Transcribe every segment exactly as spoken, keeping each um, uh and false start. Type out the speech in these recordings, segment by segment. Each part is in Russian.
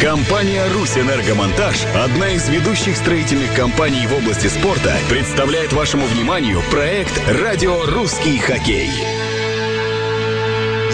Компания «Русь Энергомонтаж», одна из ведущих строительных компаний в области спорта, представляет вашему вниманию проект «Радио Русский хоккей».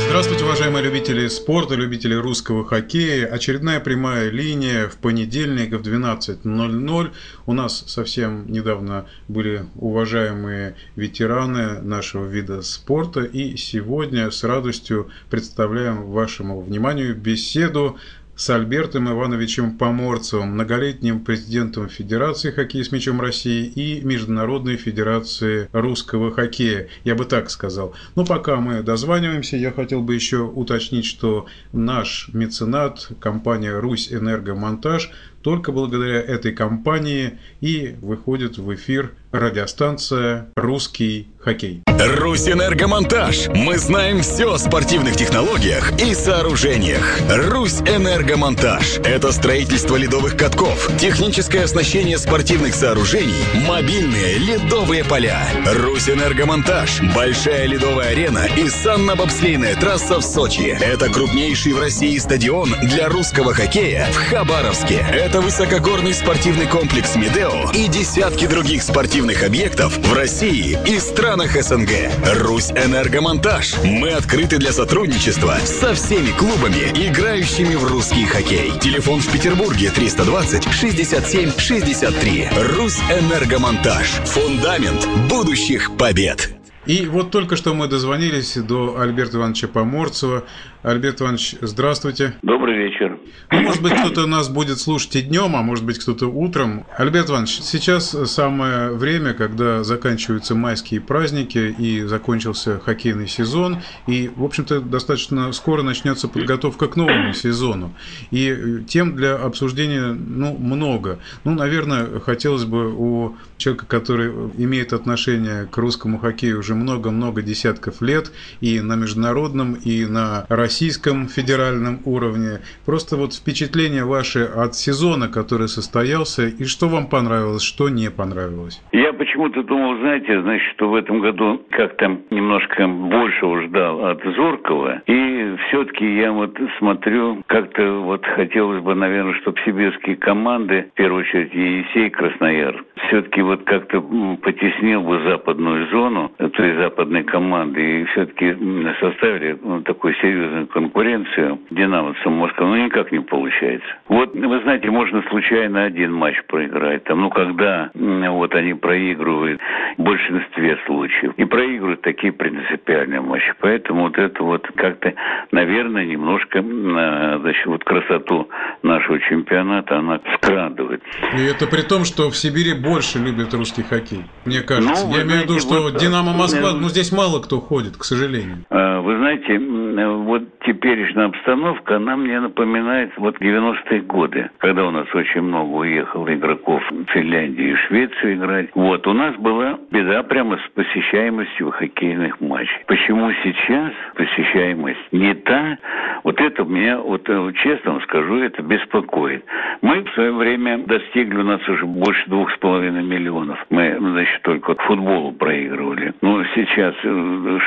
Здравствуйте, уважаемые любители спорта, любители русского хоккея. Очередная прямая линия в понедельник в двенадцать ноль-ноль. У нас совсем недавно были уважаемые ветераны нашего вида спорта. И сегодня с радостью представляем вашему вниманию беседу с Альбертом Ивановичем Поморцевым, многолетним президентом Федерации хоккея с мячом России и Международной Федерации русского хоккея. Я бы так сказал. Но пока мы дозваниваемся, я хотел бы еще уточнить, что наш меценат, компания «Русь Энергомонтаж», только благодаря этой компании и выходит в эфир радиостанция «Русский хоккей». «Русь Энергомонтаж». Мы знаем все о спортивных технологиях и сооружениях. «Русь Энергомонтаж» – это строительство ледовых катков, техническое оснащение спортивных сооружений, мобильные ледовые поля. «Русь Энергомонтаж» – большая ледовая арена и санно-бобслейная трасса в Сочи. Это крупнейший в России стадион для русского хоккея в Хабаровске. Это высокогорный спортивный комплекс «Медео» и десятки других спортивных объектов в России и странах СНГ. «Русь Энергомонтаж». Мы открыты для сотрудничества со всеми клубами, играющими в русский хоккей. Телефон в Петербурге триста двадцать шестьдесят семь шестьдесят три. «Русь Энергомонтаж». Фундамент будущих побед. И вот только что мы дозвонились до Альберта Ивановича Поморцева. Альберт Иванович, здравствуйте. Добрый вечер. Ну, может быть, кто-то нас будет слушать и днем, а может быть, кто-то утром. Альберт Иванович, сейчас самое время, когда заканчиваются майские праздники и закончился хоккейный сезон, и, в общем-то, достаточно скоро начнется подготовка к новому сезону. И тем для обсуждения, ну, много. Ну, наверное, хотелось бы у человека, который имеет отношение к русскому хоккею уже много-много десятков лет и на международном, и на российском федеральном уровне. Просто вот впечатление ваше от сезона, который состоялся, и что вам понравилось, что не понравилось? Я почему-то думал, знаете, значит, что в этом году как-то немножко большего ждал от Зоркова, и все-таки я вот смотрю, как-то вот хотелось бы, наверное, чтобы сибирские команды, в первую очередь Енисей, Красноярск, все-таки вот как-то потеснил бы западную зону, то есть западные команды, и все-таки составили ну, такую серьезную конкуренцию Динамо-Москва, ну никак не получается. Вот, вы знаете, можно случайно один матч проиграть, там, ну когда вот они проигрывают в большинстве случаев, и проигрывают такие принципиальные матчи, поэтому вот это вот как-то, наверное, немножко, значит, вот красоту нашего чемпионата она скрадывает. И это при том, что в Сибири больше любят русский хоккей, мне кажется. Ну, я имею в виду, что вот Динамо-Москва, ну, здесь мало кто ходит, к сожалению. Вы знаете, вот теперешняя обстановка, она мне напоминает вот девяностые годы, когда у нас очень много уехало игроков в Финляндию и Швецию играть. Вот, у нас была беда прямо с посещаемостью хоккейных матчей. Почему сейчас посещаемость не та? Вот это меня, вот честно вам скажу, это беспокоит. Мы в свое время достигли, у нас уже больше двух с половиной миллионов. Мы, значит, только к футболу проигрывали. Ну, сейчас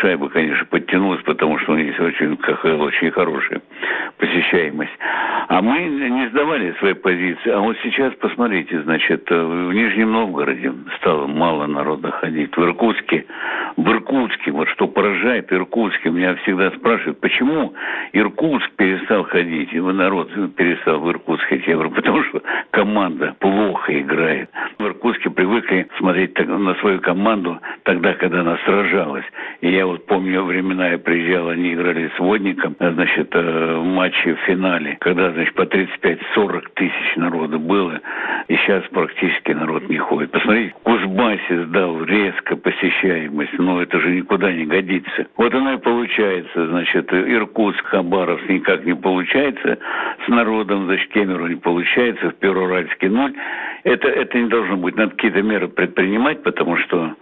шайба, конечно, подтянулась, потому что у них очень, очень хорошая посещаемость. А мы не сдавали свои позиции. А вот сейчас, посмотрите, значит, в Нижнем Новгороде стало мало народа ходить. В Иркутске, в Иркутске, вот что поражает, Иркутске, меня всегда спрашивают, почему Иркутск перестал ходить, его народ перестал в Иркутске. Я говорю, потому что команда плохо играет. В Иркутске привыкли смотреть на свою команду тогда, когда она сражалась. И я вот помню времена, я приезжал, они играли с Водником, значит, в матче в финале, когда, значит, по тридцать пять сорок тысяч народу было, и сейчас практически народ не ходит. Посмотрите, в Кузбассе сдал резко посещаемость, но это же никуда не годится. Вот она и получается, значит, Иркутск, Хабаровск никак не получается с народом, значит, Кемерово не получается, в Первоуральске ноль. Это, это не должно быть, надо какие-то меры предпринимать, потому что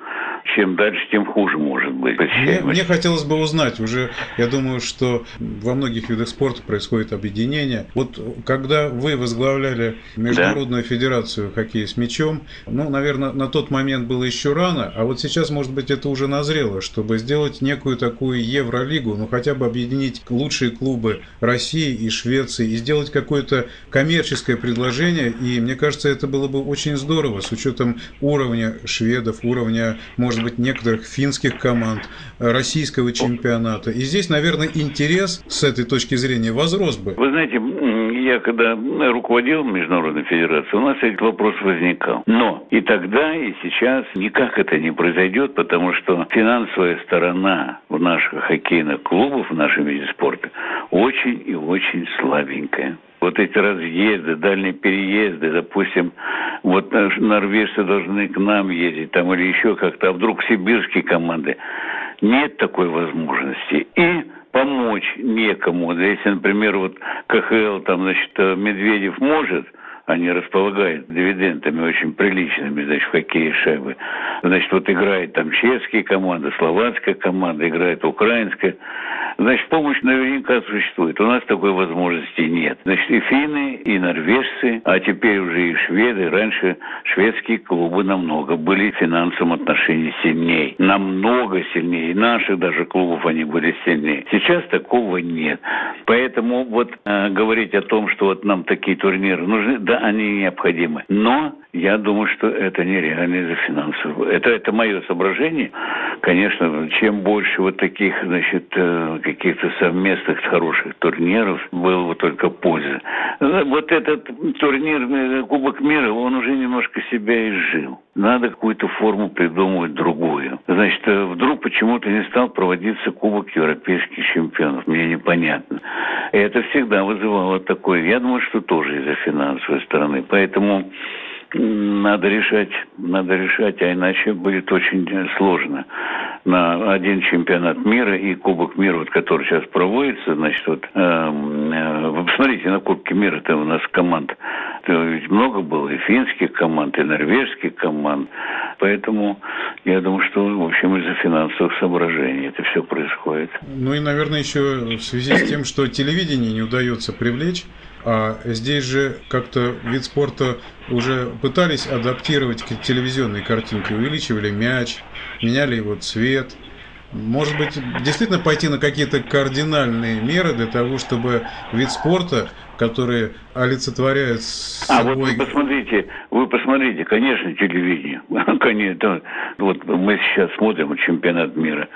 чем дальше, тем хуже может быть. Мне, мне хотелось бы узнать, уже, я думаю, что во многих видах спорта происходит объединение. Вот когда вы возглавляли Международную да. Федерацию хоккея с мячом, ну, наверное, на тот момент было еще рано, а вот сейчас, может быть, это уже назрело, чтобы сделать некую такую Евролигу, ну, хотя бы объединить лучшие клубы России и Швеции, и сделать какое-то коммерческое предложение, и, мне кажется, это было бы очень здорово, с учетом уровня шведов, уровня, может быть, некоторых финских команд, российского чемпионата. И здесь, наверное, интерес с этой точки зрения возрос бы. Вы знаете, я когда руководил Международной Федерацией, у нас этот вопрос возникал. Но и тогда, и сейчас никак это не произойдет, потому что финансовая сторона в наших хоккейных клубах, в нашем виде спорта, очень и очень слабенькая. Вот эти разъезды, дальние переезды, допустим, вот норвежцы должны к нам ездить, там или еще как-то, а вдруг сибирские команды. Нет такой возможности. И помочь некому. Если, например, вот ка ха эл, там, значит, Медведев может, они располагают дивидендами очень приличными, значит, в хоккее шайбы. Значит, вот играет там чешские команды, словацкая команда, играет украинская. Значит, помощь наверняка существует. У нас такой возможности нет. Значит, и финны, и норвежцы, а теперь уже и шведы. Раньше шведские клубы намного были в финансовом отношении сильнее. Намного сильнее. Наших даже клубов они были сильнее. Сейчас такого нет. Поэтому вот э, говорить о том, что вот нам такие турниры нужны, да, они необходимы. Но я думаю, что это нереально из-за финансов. Это, это мое соображение. Конечно, чем больше вот таких, значит, э, каких-то совместных хороших турниров, было бы только польза. Вот этот турнир Кубок мира, он уже немножко себя изжил. Надо какую-то форму придумывать другую. Значит, вдруг почему-то не стал проводиться Кубок европейских чемпионов. Мне непонятно. Это всегда вызывало такое. Я думаю, что тоже из-за финансовой стороны. Поэтому надо решать, надо решать, а иначе будет очень сложно. На один чемпионат мира и Кубок мира, вот, который сейчас проводится, значит, вот, э, вы посмотрите, на Кубке мира-то у нас команд ведь много было, и финских команд, и норвежских команд. Поэтому я думаю, что, в общем, из-за финансовых соображений это все происходит. Ну и, наверное, еще в связи с тем, что телевидение не удается привлечь, а здесь же как-то вид спорта уже пытались адаптировать к телевизионной картинке, увеличивали мяч, меняли его цвет. Может быть, действительно пойти на какие-то кардинальные меры для того, чтобы вид спорта, которые олицетворяют собой... А вот вы посмотрите, вы посмотрите, конечно, телевидение. Конечно, вот мы сейчас смотрим чемпионат мира.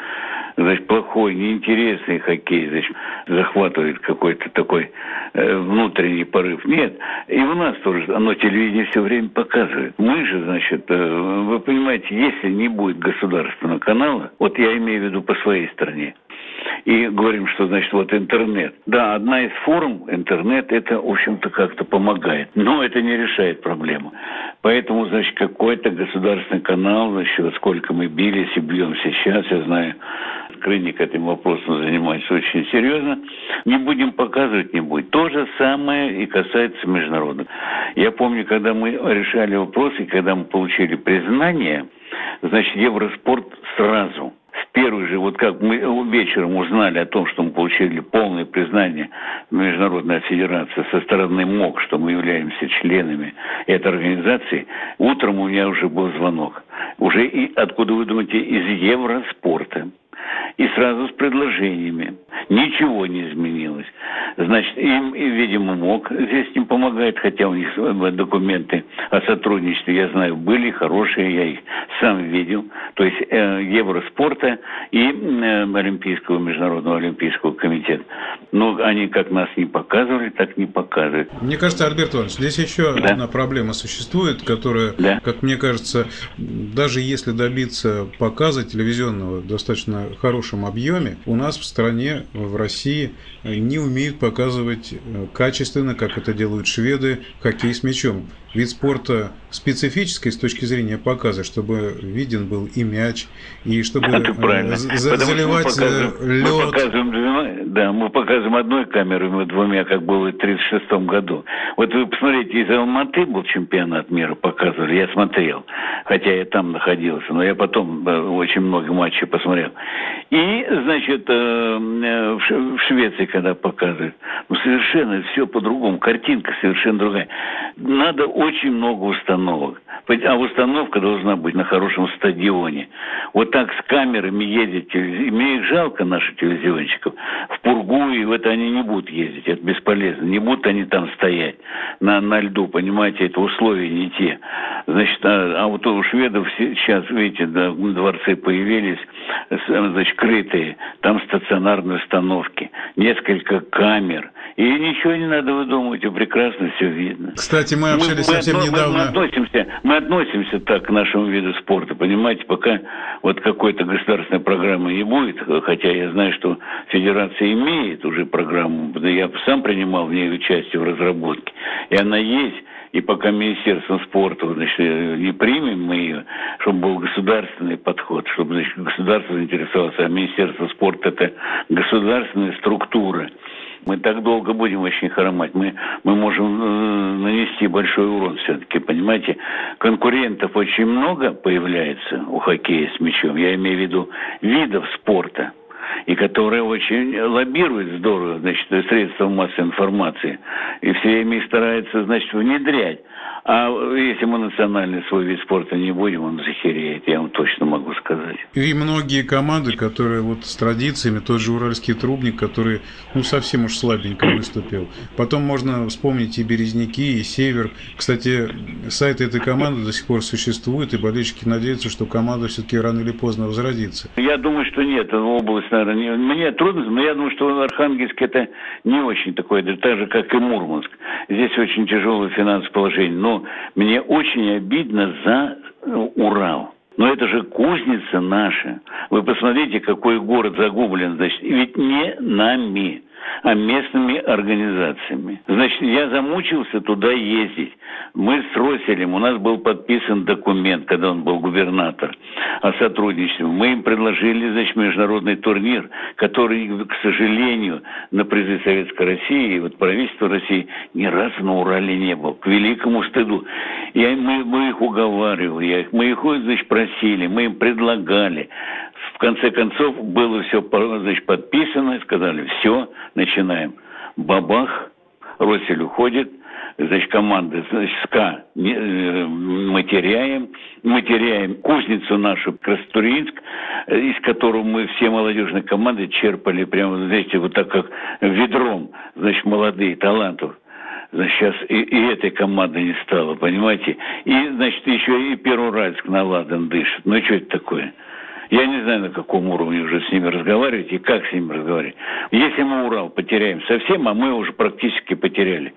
Значит, плохой, неинтересный хоккей, значит, захватывает какой-то такой э, внутренний порыв. Нет, и у нас тоже, оно телевидение все время показывает. Мы же, значит, э, вы понимаете, если не будет государственного канала, вот я имею в виду по своей стране, и говорим, что, значит, вот интернет. Да, одна из форм интернет, это, в общем-то, как-то помогает. Но это не решает проблему. Поэтому, значит, какой-то государственный канал, значит, вот сколько мы бились и бьем сейчас, я знаю, Крыник этим вопросом занимается очень серьезно. Не будем показывать, не будет. То же самое и касается международных. Я помню, когда мы решали вопросы, когда мы получили признание, значит, Евроспорт сразу. Первый же, вот как мы вечером узнали о том, что мы получили полное признание Международной Федерации со стороны МОК, что мы являемся членами этой организации, утром у меня уже был звонок. Уже, и, откуда вы думаете, из Евроспорта. И сразу с предложениями. Ничего не изменилось. Значит, им, видимо, МОК здесь не помогает, хотя у них документы о сотрудничестве, я знаю, были хорошие, я их сам видел. То есть э, Евроспорта и э, Олимпийского, Международного Олимпийского комитета. Но они как нас не показывали, так не показывают. Мне кажется, Альберт Иванович, здесь еще да? одна проблема существует, которая, да? как мне кажется, даже если добиться показа телевизионного достаточно хорошего, хорошем объеме у нас в стране, в России, не умеют показывать качественно, как это делают шведы, хоккей с мячом. Вид спорта специфический с точки зрения показа, чтобы виден был и мяч, и чтобы за- заливать лед. Мы показываем, да, мы показываем одной камерой, мы двумя, как было в тысяча девятьсот тридцать шестом году. Вот вы посмотрите, из Алматы был чемпионат мира, показывали, я смотрел, хотя я там находился, но я потом очень много матчей посмотрел. И, значит, в Швеции, когда показывают, ну, совершенно все по-другому, картинка совершенно другая. Надо очень много установок. А установка должна быть на хорошем стадионе. Вот так с камерами ездить. Мне их жалко, наших телевизионщиков. В Пургу, и вот они не будут ездить. Это бесполезно. Не будут они там стоять на, на льду. Понимаете, это условия не те. Значит, а, а вот у шведов сейчас, видите, да, дворцы появились, значит, крытые. Там стационарные установки. Несколько камер. И ничего не надо выдумывать. И прекрасно все видно. Кстати, мы общались мы, совсем мы, недавно. Мы относимся, мы относимся так к нашему виду спорта. Понимаете, пока вот какой-то государственной программы не будет, хотя я знаю, что Федерация имеет уже программу, я сам принимал в ней участие в разработке, и она есть, и пока Министерством спорта, значит, не примем мы ее, чтобы был государственный подход, чтобы, значит, государство заинтересовалось, а Министерство спорта – это государственная структура. Мы так долго будем очень хромать. Мы, мы можем э, нанести большой урон все-таки, понимаете. Конкурентов очень много появляется у хоккея с мячом. Я имею в виду видов спорта. И которые очень лоббируют здорово, значит, средства массовой информации. И все ими стараются, значит, внедрять. А если мы национальный свой вид спорта не будем, он захереет, я вам точно могу сказать. И многие команды, которые вот с традициями, тот же Уральский Трубник, который, ну, совсем уж слабенько выступил. Потом можно вспомнить и Березники, и Север. Кстати, сайты этой команды до сих пор существуют, и болельщики надеются, что команда все-таки рано или поздно возродится. Я думаю, что нет, область, наверное, не... мне трудно, но я думаю, что Архангельск это не очень такое, так же, как и Мурманск. Здесь очень тяжелое финансовое положение, но мне очень обидно за Урал. Но это же кузница наша. Вы посмотрите, какой город загублен. Значит, ведь не нами, а местными организациями. Значит, я замучился туда ездить. Мы с Росселем, у нас был подписан документ, когда он был губернатор, о сотрудничестве. Мы им предложили, значит, международный турнир, который, к сожалению, на призы Советской России и вот правительства России ни разу на Урале не был. К великому стыду. Я, мы, мы их уговаривали, я, мы их, значит, просили, мы им предлагали. В конце концов, было все, значит, подписано, сказали, все, начинаем. Бабах, Россель уходит, значит, команды, значит, СКА мы теряем, мы теряем кузницу нашу, Краснотурьинск, из которого мы все молодежные команды черпали прямо, знаете, вот так как ведром, значит, молодые, талантов. Значит, сейчас и, и этой команды не стало, понимаете? И, значит, еще и Первоуральск на ладан дышит. Ну, что это такое? Я не знаю, на каком уровне уже с ними разговаривать и как с ними разговаривать. Если мы Урал потеряем совсем, а мы уже практически потеряли.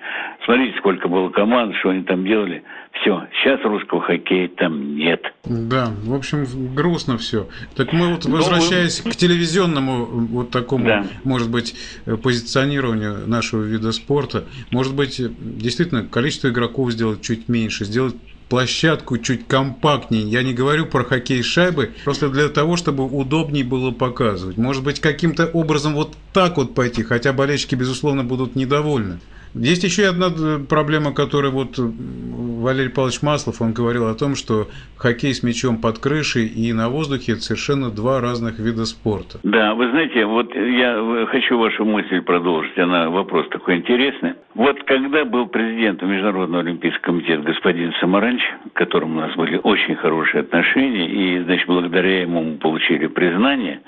Смотрите, сколько было команд, что они там делали. Все, сейчас русского хоккея там нет. Да, в общем, грустно все. Так мы вот, возвращаясь Но... к телевизионному вот такому, да. может быть, позиционированию нашего вида спорта, может быть, действительно, количество игроков сделать чуть меньше, сделать площадку чуть компактнее. Я не говорю про хоккей с шайбой, просто для того, чтобы удобнее было показывать. Может быть, каким-то образом вот так вот пойти, хотя болельщики, безусловно, будут недовольны. Есть еще одна проблема, которую вот Валерий Павлович Маслов, он говорил о том, что хоккей с мячом под крышей и на воздухе – это совершенно два разных вида спорта. Да, вы знаете, вот я хочу вашу мысль продолжить, она вопрос такой интересный. Вот когда был президентом Международного Олимпийского комитета господин Самаранч, к которому у нас были очень хорошие отношения, и, значит, благодаря ему мы получили признание.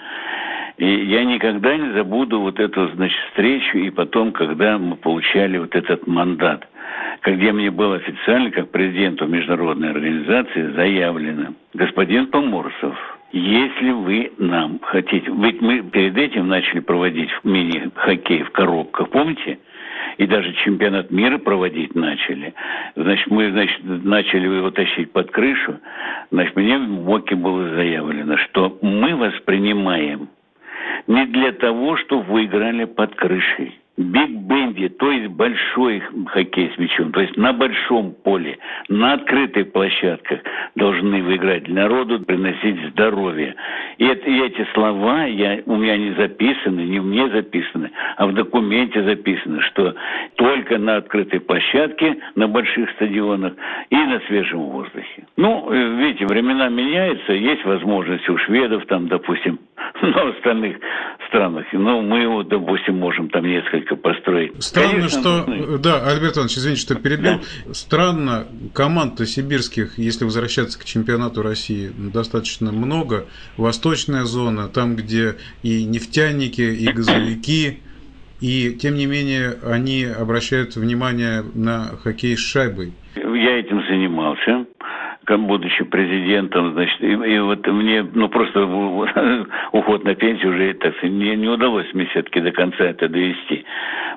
И я никогда не забуду вот эту, значит, встречу и потом, когда мы получали вот этот мандат, где мне было официально, как президенту международной организации, заявлено: господин Поморцев, если вы нам хотите... Ведь мы перед этим начали проводить мини-хоккей в коробках, помните? И даже чемпионат мира проводить начали. Значит, мы, значит, начали его тащить под крышу. Значит, мне в МОКе было заявлено, что мы воспринимаем не для того, чтобы вы играли под крышей. Биг-бенди, то есть большой хоккей с мячом, то есть на большом поле, на открытых площадках должны вы играть, народу приносить здоровье. И, это, и эти слова я, у меня не записаны, не мне записаны, а в документе записано, что только на открытой площадке, на больших стадионах и на свежем воздухе. Ну, видите, времена меняются, есть возможность у шведов, там, допустим, но в остальных странах, но мы его, допустим, можем там несколько построить. Странно, конечно, что... Нужны. Да, Альберт Иванович, извините, что перебил. Да. Странно, команд-то сибирских, если возвращаться к чемпионату России, достаточно много. Восточная зона, там, где и нефтяники, и газовики, и, тем не менее, они обращают внимание на хоккей с шайбой. Я этим занимался, будучи президентом, значит, и, и вот мне, ну, просто уход на пенсию уже, так сказать, не, не удалось мне все-таки до конца это довести.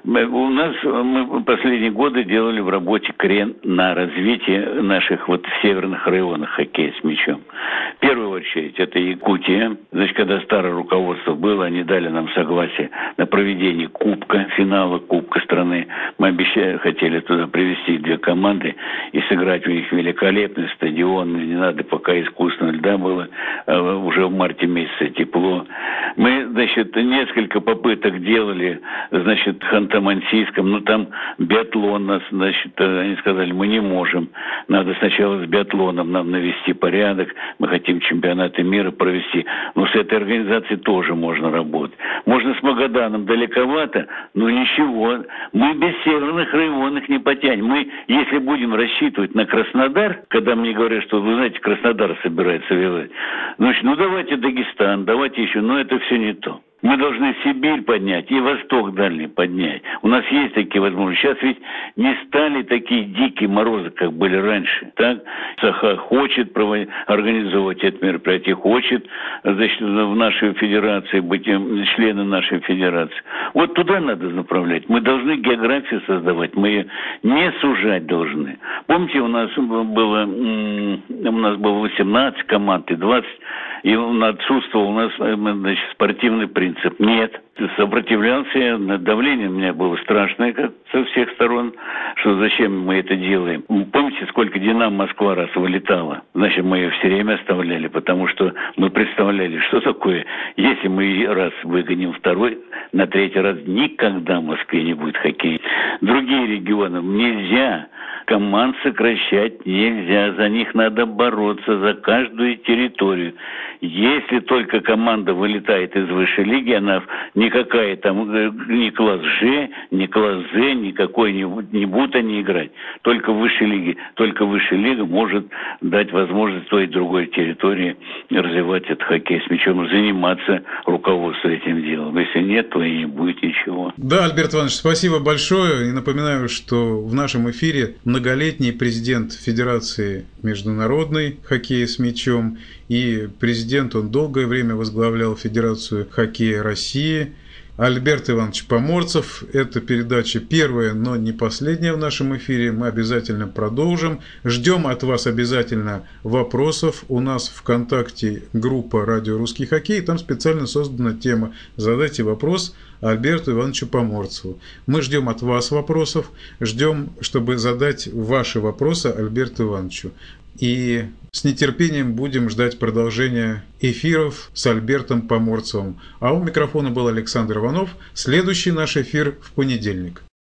Мы, у нас, мы последние годы делали в работе крен на развитие наших вот северных районов хоккея с мячом. В первую очередь, это Якутия. Значит, когда старое руководство было, они дали нам согласие на проведение кубка, финала Кубка страны. Мы обещали, хотели туда привезти две команды и сыграть у них великолепный стадион. Не надо пока искусственно льда было, уже в марте месяце тепло. Мы, значит, несколько попыток делали, значит, в Ханты-Мансийском, но там биатлон нас, значит, они сказали, мы не можем. Надо сначала с биатлоном нам навести порядок, мы хотим чемпионаты мира провести. Но с этой организацией тоже можно работать. Можно с Магаданом далековато, но ничего. Мы без северных районов не потянем. Мы, если будем рассчитывать на Краснодар, когда мне говорят, что, вы знаете, Краснодар собирается делать. Значит, ну давайте Дагестан, давайте еще, но это все не то. Мы должны Сибирь поднять и Восток Дальний поднять. У нас есть такие возможности. Сейчас ведь не стали такие дикие морозы, как были раньше. Так? Саха хочет проводить, организовать это мероприятие, хочет, значит, в нашей федерации быть членом нашей федерации. Вот туда надо направлять. Мы должны географию создавать, мы ее не сужать должны. Помните, у нас было, у нас было восемнадцать команд и двадцать, и он отсутствовал у нас, значит, спортивный принцип. Нет. Сопротивлялся я, давление у меня было страшное как со всех сторон, что зачем мы это делаем. Помните, сколько «Динамо-Москва» раз вылетала? Значит, мы ее все время оставляли, потому что мы представляли, что такое, если мы раз выгоним второй, на третий раз никогда в Москве не будет хоккея. Другие регионы нельзя, команд сокращать нельзя, за них надо бороться, за каждую территорию. Если только команда вылетает из высшей лиги, она не никакая там, ни класс Ж, ни класс З, никакой не, не будут они играть. Только высшая лига, только высшая лига может дать возможность той и другой территории развивать этот хоккей с мячом, заниматься руководством этим делом. Если нет, то и не будет ничего. Да, Альберт Иванович, спасибо большое. И напоминаю, что в нашем эфире многолетний президент Федерации международной хоккея с мячом и президент, он долгое время возглавлял Федерацию хоккея России, Альберт Иванович Поморцев. Это передача первая, но не последняя в нашем эфире. Мы обязательно продолжим. Ждем от вас обязательно вопросов. У нас ВКонтакте группа «Радио Русский хоккей». Там специально создана тема «Задайте вопрос Альберту Ивановичу Поморцеву». Мы ждем от вас вопросов. Ждем, чтобы задать ваши вопросы Альберту Ивановичу. И с нетерпением будем ждать продолжения эфиров с Альбертом Поморцевым. А у микрофона был Александр Иванов. Следующий наш эфир в понедельник.